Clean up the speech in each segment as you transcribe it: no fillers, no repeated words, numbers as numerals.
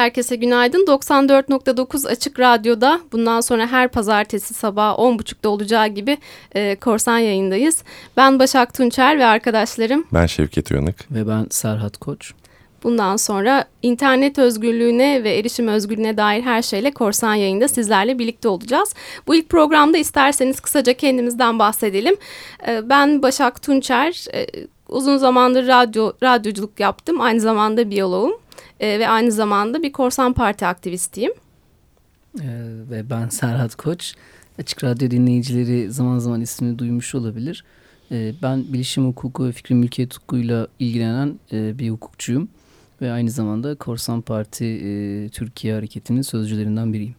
Herkese günaydın. 94.9 Açık Radyo'da bundan sonra her pazartesi sabah 10.30'da olacağı gibi Korsan Yayındayız. Ben Başak Tunçer ve arkadaşlarım. Ben Şevket Uyanık. Ve ben Serhat Koç. Bundan sonra internet özgürlüğüne ve erişim özgürlüğüne dair her şeyle Korsan Yayında sizlerle birlikte olacağız. Bu ilk programda isterseniz kısaca kendimizden bahsedelim. Ben Başak Tunçer. Uzun zamandır radyoculuk yaptım. Aynı zamanda biyoloğum ve aynı zamanda bir Korsan Parti aktivistiyim. Ve ben Serhat Koç. Açık Radyo dinleyicileri zaman zaman ismini duymuş olabilir. Ben bilişim hukuku ve fikri mülkiyet hukukuyla ilgilenen bir hukukçuyum. Ve aynı zamanda Korsan Parti Türkiye Hareketi'nin sözcülerinden biriyim.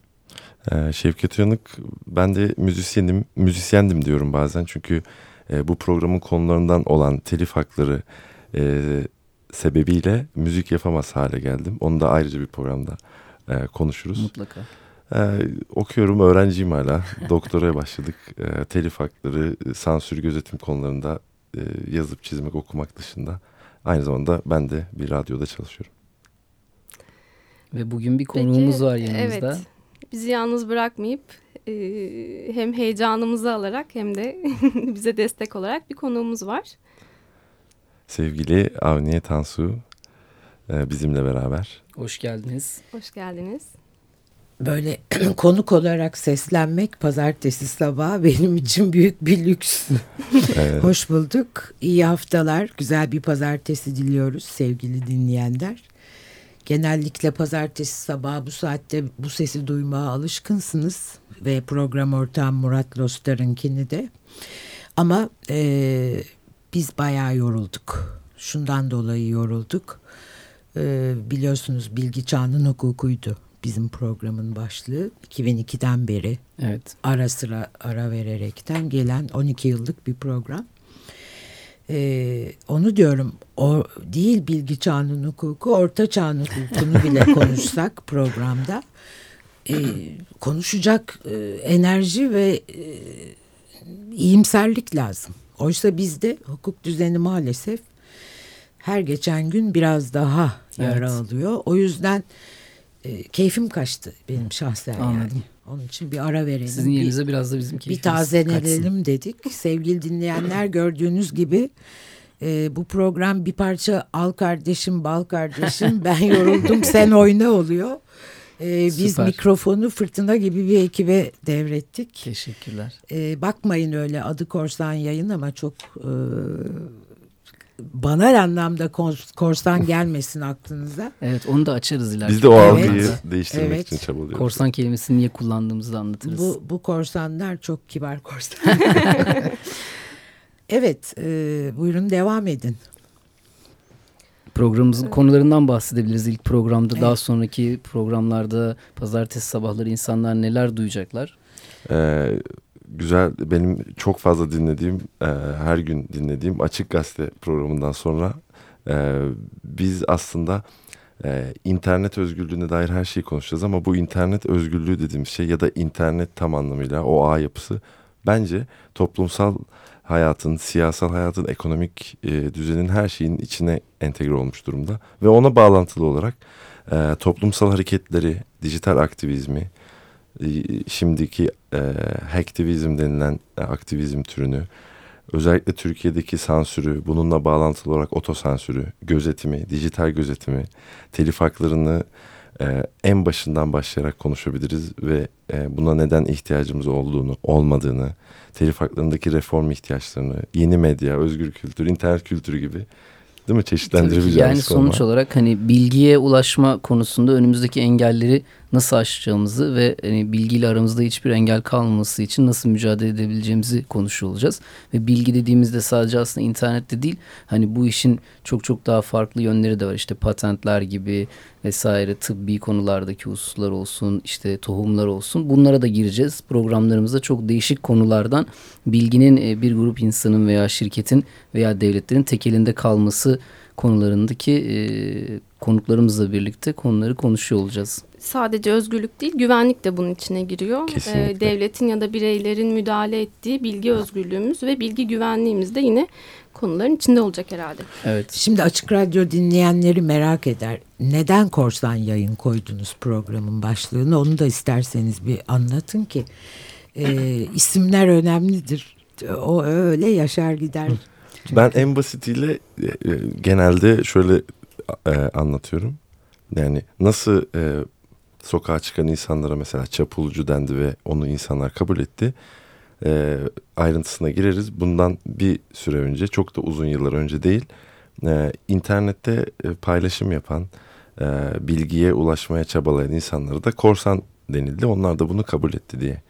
Şevket Uyanık, ben de müzisyendim diyorum bazen. Çünkü bu programın konularından olan telif hakları sebebiyle müzik yapamaz hale geldim. Onu da ayrıca bir programda konuşuruz. Mutlaka. Okuyorum, öğrenciyim hala. Doktoraya başladık. Telif hakları, sansür, gözetim konularında yazıp çizmek, okumak dışında. Aynı zamanda ben de bir radyoda çalışıyorum. Ve bugün bir konuğumuz var yanımızda. Evet, bizi yalnız bırakmayıp hem heyecanımızı alarak hem de bize destek olarak bir konuğumuz var. Sevgili Avni Tansu bizimle beraber. Hoş geldiniz. Hoş geldiniz. Böyle konuk olarak seslenmek pazartesi sabahı benim için büyük bir lüks. Evet. Hoş bulduk. İyi haftalar. Güzel bir pazartesi diliyoruz sevgili dinleyenler. Genellikle pazartesi sabahı bu saatte bu sesi duymaya alışkınsınız. Ve program ortağım Murat Lostar'ınkini de. Ama biz bayağı yorulduk. Şundan dolayı yorulduk. Biliyorsunuz bilgi çağının hukukuydu. Bizim programın başlığı 2002'den beri evet. Ara sıra ara vererekten gelen 12 yıllık bir program. Onu diyorum, o değil bilgi çağının hukuku, orta çağın hukukunu bile konuşsak programda konuşacak enerji ve iyimserlik lazım. Oysa bizde hukuk düzeni maalesef her geçen gün biraz daha yara alıyor. Evet. O yüzden keyfim kaçtı benim şahsen. Anladım. Yani. Onun için bir ara verelim. Sizin yerinize biraz da bizim keyfimiz kaçsın. Bir tazelenelim kaçsın dedik. Sevgili dinleyenler, gördüğünüz gibi bu program bir parça al kardeşim bal kardeşim ben yoruldum sen oyna oluyor. Biz mikrofonu fırtına gibi bir ekibe devrettik. Teşekkürler. Bakmayın öyle adı Korsan Yayın ama çok banal anlamda korsan gelmesin aklınıza. Evet, onu da açarız ileride. Biz de o algıyı değiştirmek için çabalıyoruz. Korsan kelimesini niye kullandığımızı anlatırız. Bu korsanlar çok kibar korsan. Evet, buyurun devam edin. Programımızın konularından bahsedebiliriz ilk programda. Evet. Daha sonraki programlarda pazartesi sabahları insanlar neler duyacaklar? Güzel, benim çok fazla dinlediğim, her gün dinlediğim Açık Gazete programından sonra biz aslında internet özgürlüğüne dair her şeyi konuşacağız. Ama bu internet özgürlüğü dediğimiz şey ya da internet tam anlamıyla o ağ yapısı bence toplumsal hayatın, siyasal hayatın, ekonomik düzenin her şeyin içine entegre olmuş durumda. Ve ona bağlantılı olarak toplumsal hareketleri, dijital aktivizmi, şimdiki hacktivizm denilen aktivizm türünü, özellikle Türkiye'deki sansürü, bununla bağlantılı olarak otosansürü, gözetimi, dijital gözetimi, telif haklarını en başından başlayarak konuşabiliriz ve buna neden ihtiyacımız olduğunu, olmadığını, telif haklarındaki reform ihtiyaçlarını, yeni medya, özgür kültür, internet kültürü gibi, değil mi, çeşitlendirebileceğimiz konu. Yani sonuç olarak hani bilgiye ulaşma konusunda önümüzdeki engelleri nasıl aşacağımızı ve hani bilgiyle aramızda hiçbir engel kalmaması için nasıl mücadele edebileceğimizi konuşuyor olacağız. Ve bilgi dediğimizde sadece aslında internette değil, hani bu işin çok daha farklı yönleri de var. İşte patentler gibi vesaire, tıbbi konulardaki hususlar olsun, işte tohumlar olsun, bunlara da gireceğiz. Programlarımızda çok değişik konulardan bilginin bir grup insanın veya şirketin veya devletlerin tek elinde kalması konularındaki konuklarımızla birlikte konuları konuşuyor olacağız. Sadece özgürlük değil, güvenlik de bunun içine giriyor. Devletin ya da bireylerin müdahale ettiği bilgi özgürlüğümüz ve bilgi güvenliğimiz de yine konuların içinde olacak herhalde. Evet. Şimdi Açık Radyo dinleyenleri merak eder. Neden Korsan Yayın koydunuz programın başlığını? Onu da isterseniz bir anlatın ki isimler önemlidir. O öyle yaşar gider. Ben en basitiyle genelde şöyle anlatıyorum. Yani nasıl sokağa çıkan insanlara mesela çapulcu dendi ve onu insanlar kabul etti. Ayrıntısına gireriz. Bundan bir süre önce, çok da uzun yıllar önce değil, internette paylaşım yapan, bilgiye ulaşmaya çabalayan insanlara da korsan denildi. Onlar da bunu kabul etti diye.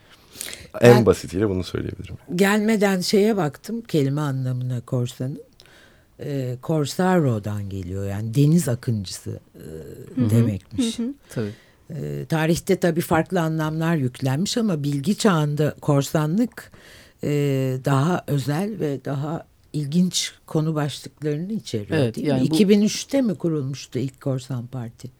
En basitiyle bunu söyleyebilirim. Gelmeden şeye baktım, kelime anlamına korsanın. Corsaro'dan geliyor, yani deniz akıncısı demekmiş. Hı hı. Tabii. Tarihte tabii farklı anlamlar yüklenmiş ama bilgi çağında korsanlık daha özel ve daha ilginç konu başlıklarını içeriyor. Evet, yani 2003'te mi kurulmuştu ilk Korsan Parti?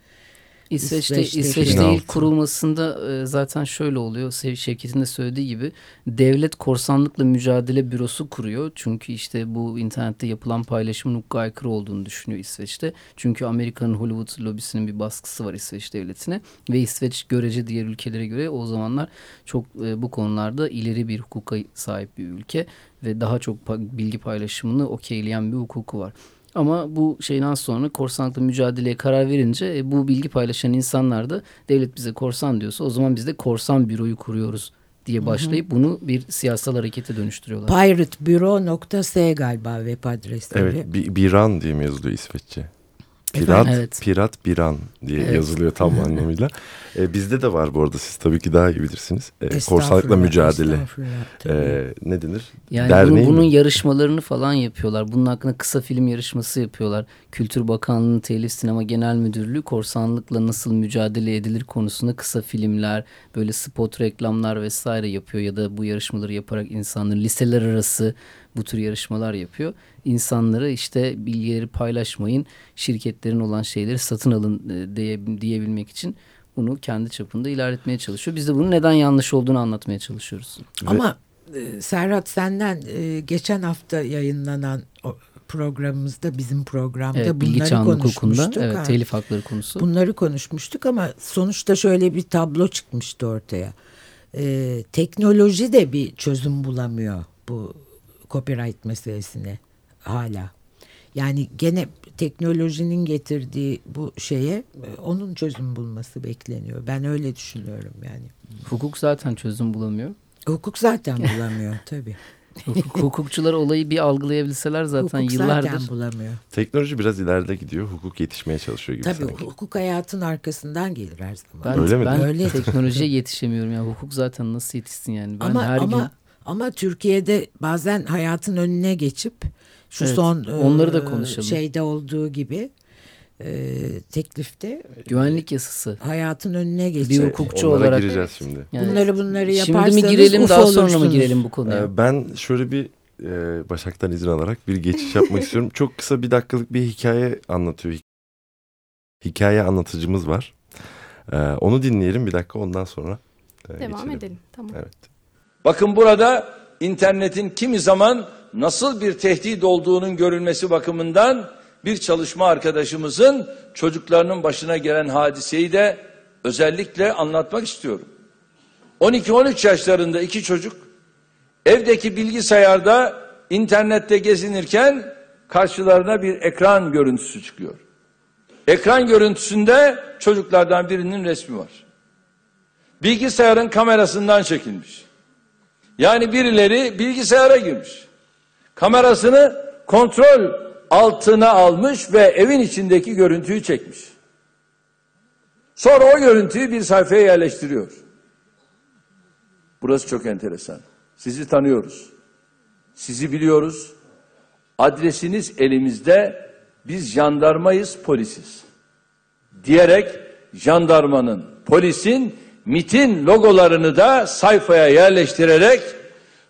İsveç'te ilk kurulmasında zaten şöyle oluyor. Şevket'in de söylediği gibi devlet korsanlıkla mücadele bürosu kuruyor. Çünkü işte bu internette yapılan paylaşımın hukuka aykırı olduğunu düşünüyor İsveç'te. Çünkü Amerika'nın Hollywood lobisinin bir baskısı var İsveç devletine. Ve İsveç görece diğer ülkelere göre o zamanlar çok bu konularda ileri bir hukuka sahip bir ülke. Ve daha çok bilgi paylaşımını okeyleyen bir hukuku var. Ama bu şeyden sonra korsanlıkla mücadeleye karar verince bu bilgi paylaşan insanlar da devlet bize korsan diyorsa o zaman biz de korsan büroyu kuruyoruz diye başlayıp bunu bir siyasal harekete dönüştürüyorlar. Piratebüro.se galiba web adresi. Evet, Biran diye yazılıyor İsveççe. Pirat Biran diye yazılıyor tam anlamıyla. Bizde de var bu arada, siz tabii ki daha iyi bilirsiniz. Korsanlıkla mücadele. Ne denir? Yani derneği bunun yarışmalarını falan yapıyorlar. Bunun hakkında kısa film yarışması yapıyorlar. Kültür Bakanlığı'nın Telif Sinema Genel Müdürlüğü korsanlıkla nasıl mücadele edilir konusunda kısa filmler, böyle spot reklamlar vesaire yapıyor ya da bu yarışmaları yaparak insanları liseler arası bu tür yarışmalar yapıyor. İnsanlara işte bilgileri paylaşmayın, şirketlerin olan şeyleri satın alın diyebilmek için bunu kendi çapında ilerletmeye çalışıyor. Biz de bunun neden yanlış olduğunu anlatmaya çalışıyoruz. Ama Serhat, senden geçen hafta yayınlanan programımızda, bizim programda bunları konuşmuştuk. Evet, telif hakları konusu. Bunları konuşmuştuk ama sonuçta şöyle bir tablo çıkmıştı ortaya. Teknoloji de bir çözüm bulamıyor bu copyright meselesine hala. Yani gene teknolojinin getirdiği bu şeye onun çözüm bulması bekleniyor. Ben öyle düşünüyorum yani. Hukuk zaten çözüm bulamıyor. Hukuk zaten bulamıyor tabii. Hukukçular olayı bir algılayabilseler zaten hukuk yıllardır. Hukuk zaten bulamıyor. Teknoloji biraz ileride gidiyor. Hukuk yetişmeye çalışıyor gibi. Tabii sanki. Hukuk hayatın arkasından gelir her zaman. Ben teknolojiye yetişemiyorum. Yani hukuk zaten nasıl yetişsin yani. Ben Ama Türkiye'de bazen hayatın önüne geçip şu son onları da konuşalım. Şeyde olduğu gibi teklifte güvenlik yasası hayatın önüne geçip bir hukukçu onlara olarak gireceğiz şimdi. Yani, bunları yaparsanız şimdi mi girelim daha sonra mı girelim bu konuya? Ben şöyle bir Başak'tan izin alarak bir geçiş yapmak istiyorum. Çok kısa bir dakikalık bir hikaye anlatıyor. Hikaye anlatıcımız var. Onu dinleyelim bir dakika, ondan sonra devam edelim. Tamam. Evet. Bakın burada internetin kimi zaman nasıl bir tehdit olduğunun görülmesi bakımından bir çalışma arkadaşımızın çocuklarının başına gelen hadiseyi de özellikle anlatmak istiyorum. 12-13 yaşlarında iki çocuk evdeki bilgisayarda internette gezinirken karşılarına bir ekran görüntüsü çıkıyor. Ekran görüntüsünde çocuklardan birinin resmi var. Bilgisayarın kamerasından çekilmiş. Yani birileri bilgisayara girmiş. Kamerasını kontrol altına almış ve evin içindeki görüntüyü çekmiş. Sonra o görüntüyü bir sayfaya yerleştiriyor. Burası çok enteresan. Sizi tanıyoruz. Sizi biliyoruz. Adresiniz elimizde. Biz jandarmayız, polisiz. Diyerek jandarmanın, polisin, MİT'in logolarını da sayfaya yerleştirerek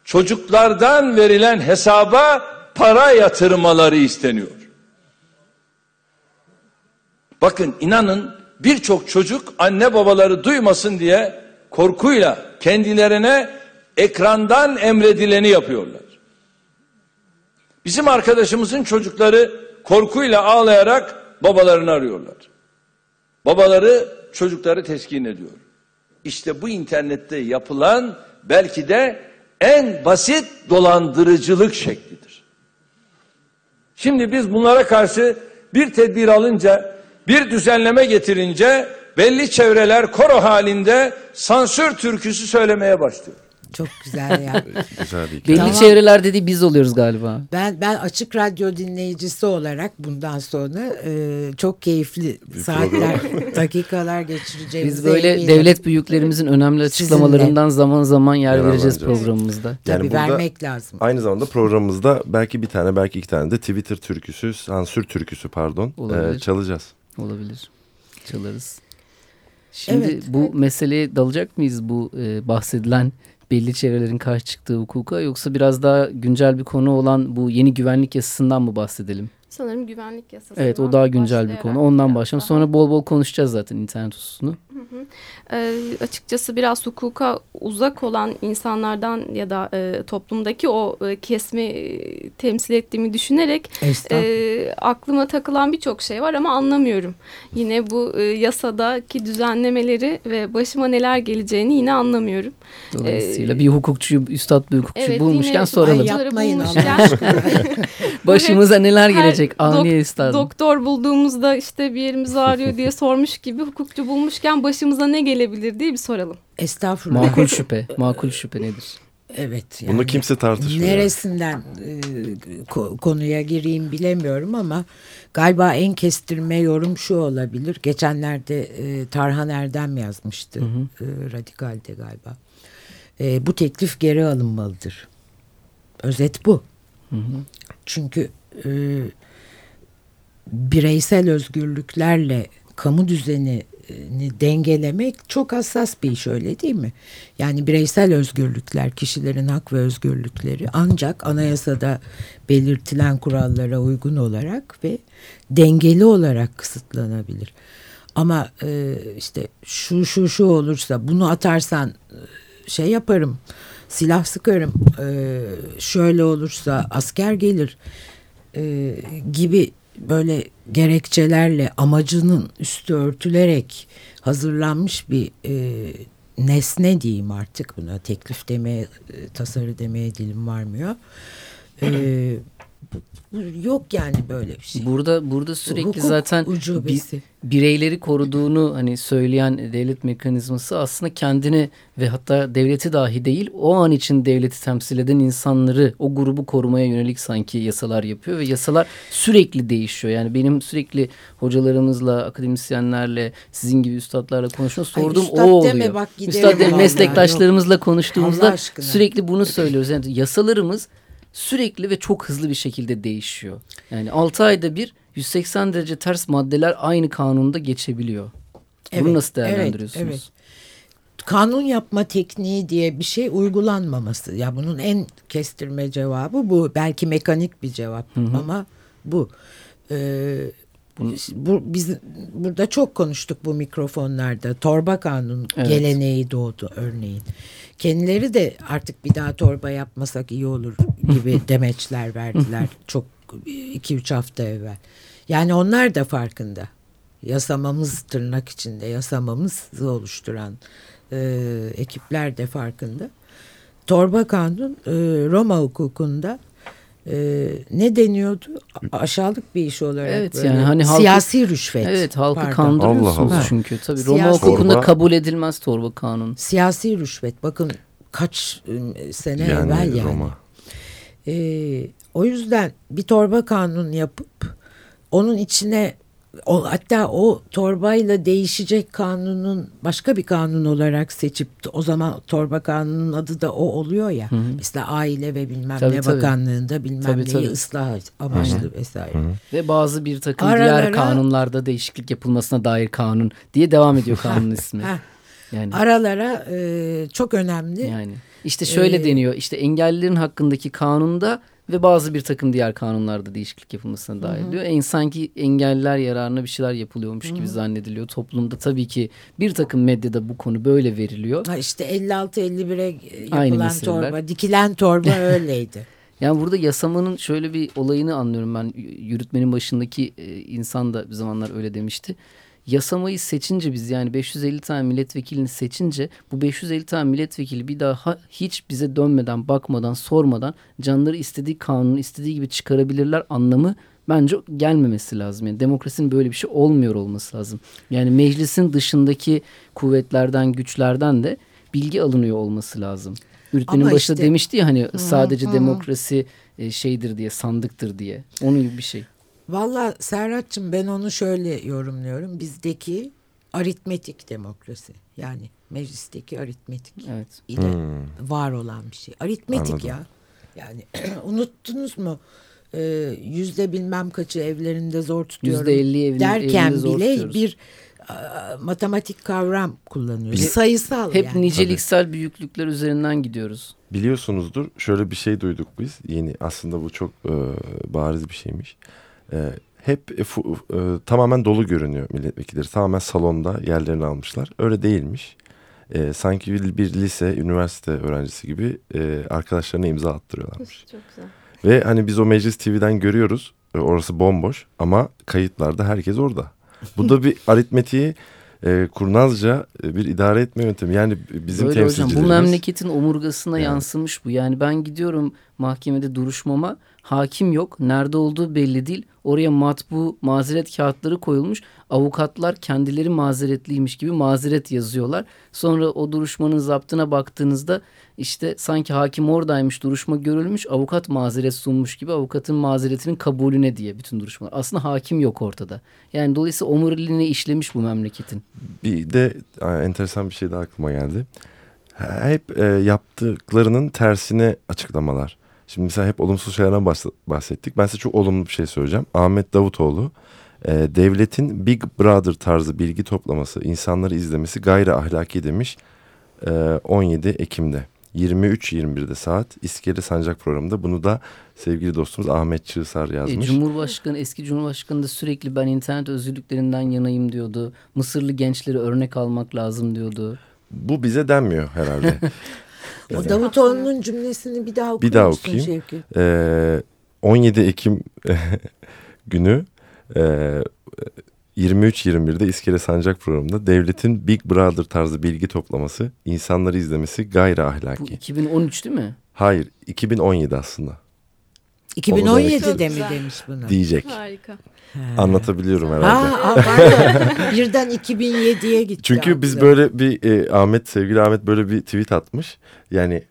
çocuklardan verilen hesaba para yatırmaları isteniyor. Bakın inanın birçok çocuk anne babaları duymasın diye korkuyla kendilerine ekrandan emredileni yapıyorlar. Bizim arkadaşımızın çocukları korkuyla ağlayarak babalarını arıyorlar. Babaları çocukları teskin ediyor. İşte bu internette yapılan belki de en basit dolandırıcılık şeklidir. Şimdi biz bunlara karşı bir tedbir alınca, bir düzenleme getirince belli çevreler koro halinde sansür türküsü söylemeye başlıyor. Çok güzel ya. Belli tamam. Çevreler dediği biz oluyoruz galiba. Ben Açık Radyo dinleyicisi olarak bundan sonra çok keyifli saatler, dakikalar geçireceğimiz. Biz böyle devlet büyüklerimizin önemli açıklamalarından zaman zaman yer vereceğiz programımızda. Yani tabii vermek lazım. Aynı zamanda programımızda belki bir tane belki iki tane de Twitter türküsü, sansür türküsü çalacağız. Olabilir. Çalarız. Şimdi evet, bu meseleye dalacak mıyız bu bahsedilen belli çevrelerin karşı çıktığı hukuka, yoksa biraz daha güncel bir konu olan bu yeni güvenlik yasasından mı bahsedelim? Sanırım güvenlik yasasından. Evet, o daha güncel bir konu. Ondan başlayalım. Sonra bol bol konuşacağız zaten internet hususunu. Açıkçası biraz hukuka uzak olan insanlardan ya da toplumdaki o kesimi temsil ettiğimi düşünerek aklıma takılan birçok şey var ama anlamıyorum. Yine bu yasadaki düzenlemeleri ve başıma neler geleceğini yine anlamıyorum. Dolayısıyla bir hukukçuyu, üstad bir hukukçu bulmuşken soralım. Yapmayın. Başımıza neler gelecek Avniye üstadım. Doktor bulduğumuzda işte bir yerimiz ağrıyor diye sormuş gibi, hukukçu bulmuşken başımıza ne gelebilir diye bir soralım. Estağfurullah. Makul şüphe. Makul şüphe nedir? Evet. Yani bunu kimse tartışmıyor. Neresinden konuya gireyim bilemiyorum ama galiba en kestirme yorum şu olabilir. Geçenlerde Tarhan Erdem yazmıştı. Hı hı. Radikal'de galiba. Bu teklif geri alınmalıdır. Özet bu. Hı hı. Çünkü bireysel özgürlüklerle kamu düzenini dengelemek çok hassas bir iş, öyle değil mi? Yani bireysel özgürlükler, kişilerin hak ve özgürlükleri ancak anayasada belirtilen kurallara uygun olarak ve dengeli olarak kısıtlanabilir. Ama işte şu olursa, bunu atarsan şey yaparım, silah sıkarım, şöyle olursa asker gelir gibi böyle gerekçelerle amacının üstü örtülerek hazırlanmış bir nesne diyeyim artık buna, teklif demeye, tasarı demeye dilim varmıyor. Yok yani böyle bir şey. Burada sürekli hukuk zaten bireyleri koruduğunu hani söyleyen devlet mekanizması aslında kendini ve hatta devleti dahi değil, o an için devleti temsil eden insanları, o grubu korumaya yönelik sanki yasalar yapıyor ve yasalar sürekli değişiyor. Yani benim sürekli hocalarımızla, akademisyenlerle, sizin gibi üstadlarla konuştuğum sorduğum o oluyor. Deme, bak, üstad deme, meslektaşlarımızla konuştuğumuzda sürekli bunu söylüyoruz. Yani yasalarımız sürekli ve çok hızlı bir şekilde değişiyor. Yani 6 ayda bir 180 derece ters maddeler aynı kanunda geçebiliyor. Evet, bunu nasıl değerlendiriyorsunuz? Evet, evet. Kanun yapma tekniği diye bir şey uygulanmaması. Ya bunun en kestirme cevabı bu. Belki mekanik bir cevap, hı-hı, ama bu. Biz burada çok konuştuk bu mikrofonlarda. Torba kanun geleneği doğdu örneğin. Kendileri de artık bir daha torba yapmasak iyi olur gibi demeçler verdiler çok 2-3 hafta evvel. Yani onlar da farkında. Yasamamız, tırnak içinde yasamamızı oluşturan ekipler de farkında. Torba kanun Roma hukukunda ne deniyordu? Aşağılık bir iş olarak. Evet, böyle. Yani hani siyasi rüşvet. Evet, halkı kandırıyorsunuz çünkü. Tabii siyasi, Roma hukukunda kabul edilmez torba kanun. Siyasi rüşvet. Bakın kaç sene evvel yani. Roma. O yüzden bir torba kanun yapıp onun içine hatta o torbayla değişecek kanunun başka bir kanun olarak seçip, o zaman torba kanunun adı da o oluyor ya. Hı-hı. Mesela aile ve bilmem tabii. bakanlığında bilmem neyi ıslah amaçlı vesaire. Hı-hı. Ve bazı bir takım diğer kanunlarda değişiklik yapılmasına dair kanun diye devam ediyor kanunun ismi. Yani. Aralara çok önemli. Yani. İşte şöyle deniyor, işte engellilerin hakkındaki kanunda ve bazı bir takım diğer kanunlarda değişiklik yapılmasına dair diyor. Sanki engelliler yararına bir şeyler yapılıyormuş gibi zannediliyor. Toplumda tabii ki bir takım medyada bu konu böyle veriliyor. Ha işte 56-51'e yapılan torba, dikilen torba öyleydi. Yani burada yasamanın şöyle bir olayını anlıyorum ben. Yürütmenin başındaki insan da bir zamanlar öyle demişti. Yasamayı seçince biz, yani 550 tane milletvekilini seçince, bu 550 tane milletvekili bir daha hiç bize dönmeden, bakmadan, sormadan canları istediği kanunu istediği gibi çıkarabilirler anlamı bence gelmemesi lazım. Yani demokrasinin böyle bir şey olmuyor olması lazım. Yani meclisin dışındaki kuvvetlerden, güçlerden de bilgi alınıyor olması lazım. Yürütmenin başında işte demişti ya hani sadece demokrasi şeydir diye, sandıktır diye. Onun gibi bir şey. Valla Serhat'cığım, ben onu şöyle yorumluyorum. Bizdeki aritmetik demokrasi. Yani meclisteki aritmetik ile var olan bir şey. Aritmetik. Anladım. Ya. Yani unuttunuz mu? Yüzde bilmem kaçı evlerinde zor tutuyorum derken bile bir matematik kavram kullanıyoruz. Biz sayısal, hep yani niceliksel büyüklükler üzerinden gidiyoruz. Biliyorsunuzdur, şöyle bir şey duyduk biz yeni. Aslında bu çok bariz bir şeymiş. Hep tamamen dolu görünüyor milletvekilleri. Tamamen salonda yerlerini almışlar. Öyle değilmiş. Sanki bir lise, üniversite öğrencisi gibi arkadaşlarına imza attırıyorlarmış. Çok güzel. Ve hani biz o Meclis TV'den görüyoruz. Orası bomboş ama kayıtlarda herkes orada. Bu da bir aritmetiği kurnazca bir idare etme yöntemi. Yani bizim öyle temsilcilerimiz. Hocam, bu memleketin omurgasına yansımış bu. Yani ben gidiyorum mahkemede duruşmama. Hakim yok. Nerede olduğu belli değil. Oraya matbu, mazeret kağıtları koyulmuş. Avukatlar kendileri mazeretliymiş gibi mazeret yazıyorlar. Sonra o duruşmanın zaptına baktığınızda işte sanki hakim oradaymış, duruşma görülmüş, avukat mazeret sunmuş gibi, avukatın mazeretinin kabulüne diye bütün duruşmalar. Aslında hakim yok ortada. Yani dolayısıyla omuriliğine işlemiş bu memleketin. Bir de enteresan bir şey de aklıma geldi. Hep yaptıklarının tersine açıklamalar. Şimdi mesela hep olumsuz şeylerden bahsettik. Ben size çok olumlu bir şey söyleyeceğim. Ahmet Davutoğlu, devletin Big Brother tarzı bilgi toplaması, insanları izlemesi gayri ahlaki demiş 17 Ekim'de. 23.21'de saat İskele Sancak programında, bunu da sevgili dostumuz Ahmet Çığısar yazmış. Eski Cumhurbaşkanı da sürekli ben internet özgürlüklerinden yanayım diyordu. Mısırlı gençleri örnek almak lazım diyordu. Bu bize denmiyor herhalde. O Davutoğlu'nun cümlesini bir daha okuyayım. Şevki. 17 Ekim günü 23.21'de İskele Sancak programında devletin Big Brother tarzı bilgi toplaması, insanları izlemesi gayri ahlaki. Bu 2013 değil mi? Hayır, 2017 aslında. 2017'de mi demiş bunu? Diyecek. Harika. Anlatabiliyorum herhalde. Birden 2007'ye gitti. Çünkü abi, biz böyle bir sevgili Ahmet böyle bir tweet atmış. Yani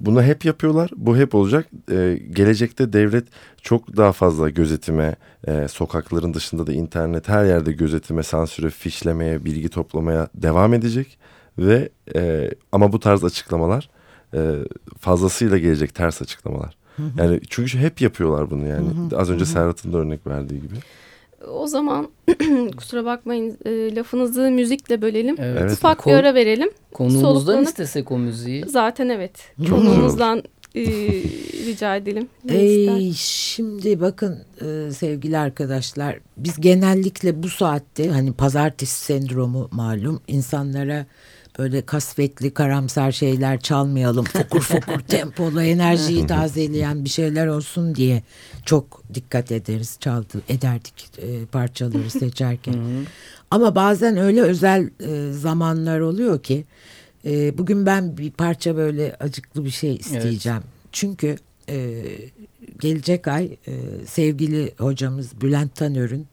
bunu hep yapıyorlar. Bu hep olacak. Gelecekte devlet çok daha fazla gözetime, sokakların dışında da internet, her yerde gözetime, sansüre, fişlemeye, bilgi toplamaya devam edecek. Ve ama bu tarz açıklamalar fazlasıyla gelecek, ters açıklamalar. Yani çünkü hep yapıyorlar bunu yani. Az önce Serhat'ın da örnek verdiği gibi. O zaman kusura bakmayın, lafınızı müzikle bölelim. Evet. Ufak bir ara verelim. Konuğumuzdan istesek o müziği. Zaten evet. Konuğumuzdan rica edelim. Şimdi bakın sevgili arkadaşlar, biz genellikle bu saatte hani pazartesi sendromu malum, insanlara öyle kasvetli, karamsar şeyler çalmayalım, fokur fokur tempolu, enerjiyi tazeleyen bir şeyler olsun diye çok dikkat ederiz, ederdik parçaları seçerken. Ama bazen öyle özel zamanlar oluyor ki bugün ben bir parça böyle acıklı bir şey isteyeceğim. Evet. Çünkü gelecek ay sevgili hocamız Bülent Tanör'ün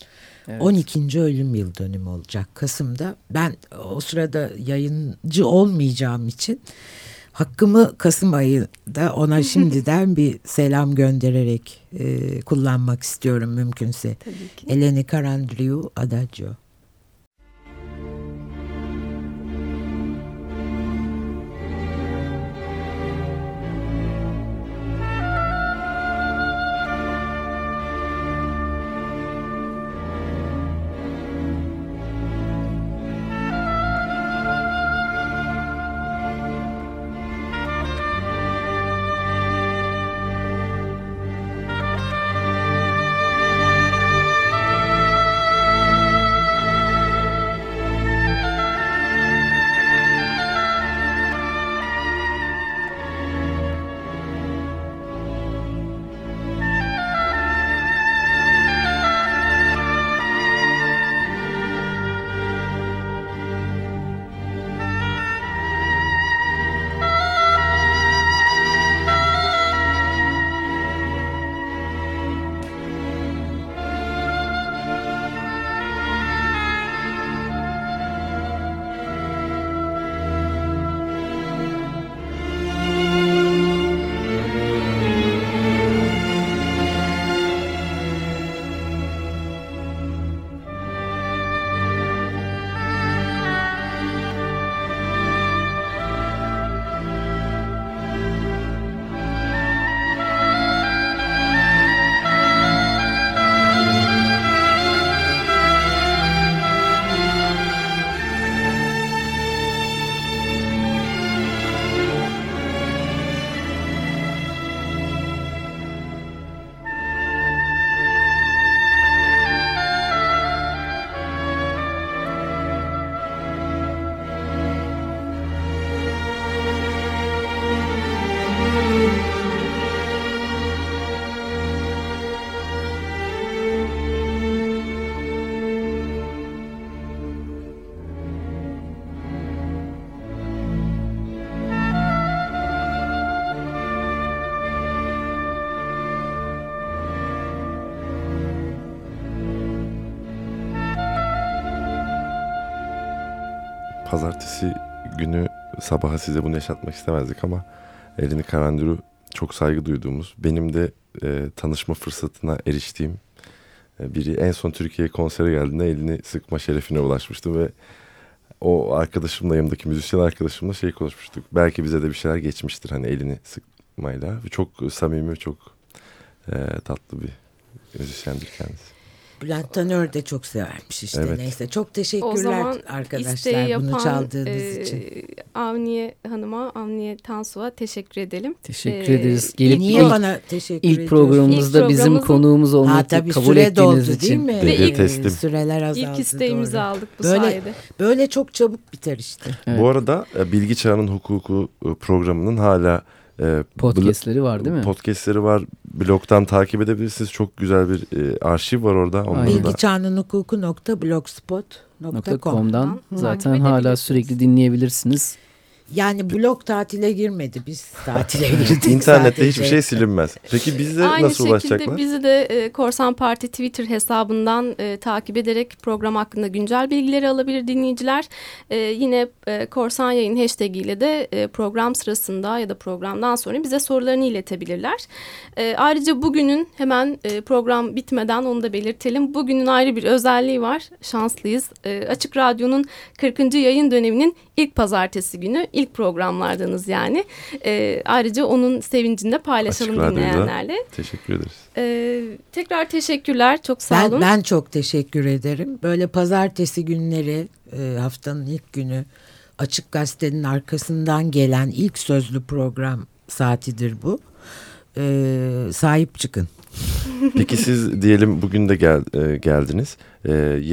12. ölüm yıl dönümü olacak Kasım'da. Ben o sırada yayıncı olmayacağım için hakkımı Kasım ayında ona şimdiden bir selam göndererek kullanmak istiyorum mümkünse. Eleni Karandriu, Adagio. Pazartesi günü sabaha size bunu yaşatmak istemezdik ama Eleni Karandriu çok saygı duyduğumuz, benim de tanışma fırsatına eriştiğim biri. En son Türkiye'ye konsere geldiğinde elini sıkma şerefine ulaşmıştım ve o arkadaşımla, yanımdaki müzisyen arkadaşımla konuşmuştuk. Belki bize de bir şeyler geçmiştir hani elini sıkmayla. Çok samimi, çok tatlı bir müzisyendir kendisi. Bülent Tanör de çok severmiş işte. Evet. Neyse, çok teşekkürler arkadaşlar yapan, bunu çaldığınız için. Avniye Hanım'a, Avni Tansu'ya teşekkür edelim. Teşekkür ederiz. Gelip bana teşekkür ediyoruz. İlk programımızda bizim konuğumuz olmayı kabul ettiğiniz için. Değil mi? Ve ilk süreler azaldı. İlk isteğimizi aldık bu sayede. Böyle çok çabuk biter işte. Evet. Bu arada Bilgi Çağının Hukuku programının hala podcastleri var değil mi? Podcastleri var. Blog'dan takip edebilirsiniz. Çok güzel bir arşiv var orada. bilgicanınhukuku.blogspot.com'dan zaten hala sürekli dinleyebilirsiniz. Yani blog tatile girmedi. Biz tatile girdik. İnternette sadece. Hiçbir şey silinmez. Peki biz de nasıl ulaşacaklar? Aynı şekilde bizi de Korsan Parti Twitter hesabından takip ederek program hakkında güncel bilgileri alabilir dinleyiciler. Yine Korsan Yayın hashtag ile de program sırasında ya da programdan sonra bize sorularını iletebilirler. Ayrıca bugünün hemen program bitmeden onu da belirtelim. Bugünün ayrı bir özelliği var. Şanslıyız. Açık Radyo'nun 40. yayın döneminin ilk pazartesi günü ilk programlardanız yani. Ayrıca onun sevincini de paylaşalım dinleyenlerle. Teşekkür ederiz. Tekrar teşekkürler. Çok sağ olun. Ben çok teşekkür ederim. Böyle pazartesi günleri haftanın ilk günü Açık Gazete'nin arkasından gelen ilk sözlü program saatidir bu. Sahip çıkın. Peki siz diyelim bugün de geldiniz.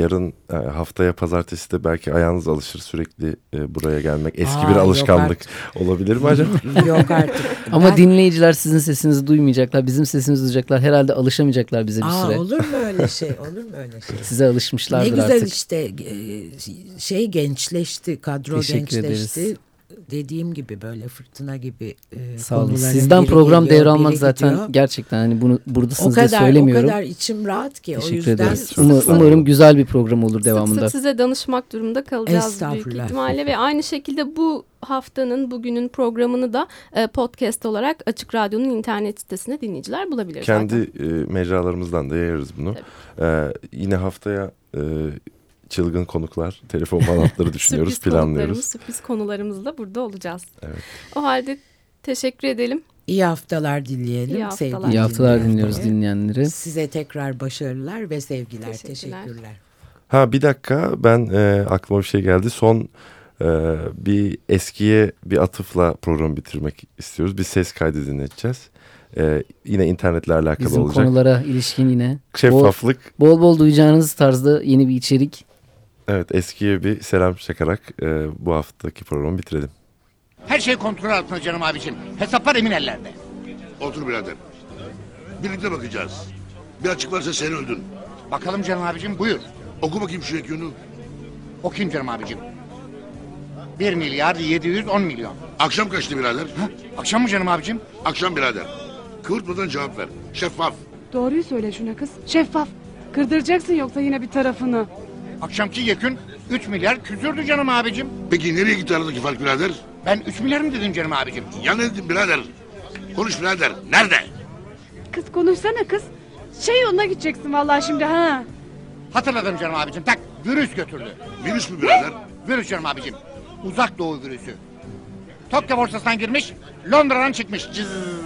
Yarın haftaya pazartesi de belki ayağınız alışır sürekli buraya gelmek. Eski bir alışkanlık olabilir mi acaba? Yok artık. Ama dinleyiciler sizin sesinizi duymayacaklar. Bizim sesimizi duyacaklar. Herhalde alışamayacaklar bize bir süre. Olur mu öyle şey? Size alışmışlardır artık. Ne güzel artık. İşte gençleşti. Kadro teşekkür gençleşti. Ederiz. Dediğim gibi böyle fırtına gibi konuların sizden program devralmak zaten gidiyor. Gerçekten hani bunu buradasınız diye söylemiyorum. O kadar içim rahat ki. Teşekkür o yüzden ederiz. Umarım güzel bir program olur devamında. Sık size danışmak durumunda kalacağız büyük ihtimalle ve aynı şekilde bu haftanın bugünün programını da podcast olarak Açık Radyo'nun internet sitesinde dinleyiciler bulabilir. Kendi mecralarımızdan da yayarız bunu. Yine haftaya çılgın konuklar, telefon bağlantıları düşünüyoruz, planlıyoruz. Sürpriz konularımızla burada olacağız. Evet. O halde teşekkür edelim. İyi haftalar dileyelim. İyi haftalar dinliyoruz dinleyenleri. Size tekrar başarılar ve sevgiler. Teşekkürler. Bir dakika, ben aklıma bir şey geldi. Son bir eskiye bir atıfla programı bitirmek istiyoruz. Bir ses kaydı dinleteceğiz. Yine internetle alakalı bizim olacak. Bizim konulara ilişkin yine. Şeffaflık. Bol bol duyacağınız tarzda yeni bir içerik. Evet, eskiye bir selam çakarak bu haftaki programı bitirelim. Her şey kontrol altında canım abicim. Hesaplar emin ellerde. Otur birader. Birlikte bakacağız. Bir açık varsa sen öldün. Bakalım canım abicim, buyur. Oku bakayım şu ekünü. Okuyayım canım abicim. 1.710.000.000. Akşam kaçtı birader? Ha? Akşam mı canım abicim? Akşam birader. Kıvırtmadan cevap ver. Şeffaf. Doğruyu söyle şuna kız. Şeffaf. Kırdıracaksın yoksa yine bir tarafını. Akşamki yekün 3 milyar küsürdü canım abicim. Peki nereye gitti aradaki fark birader? Ben 3 milyar mı dedim canım abicim? Ya ne dedim birader? Konuş birader. Nerede? Kız konuşsana kız. Yoluna gideceksin vallahi şimdi ha. Hatırladım canım abicim. Tak, virüs götürdü. Virüs mü birader? Ne? Virüs canım abicim. Uzak Doğu virüsü. Tokyo borsasından girmiş, Londra'dan çıkmış. Cız.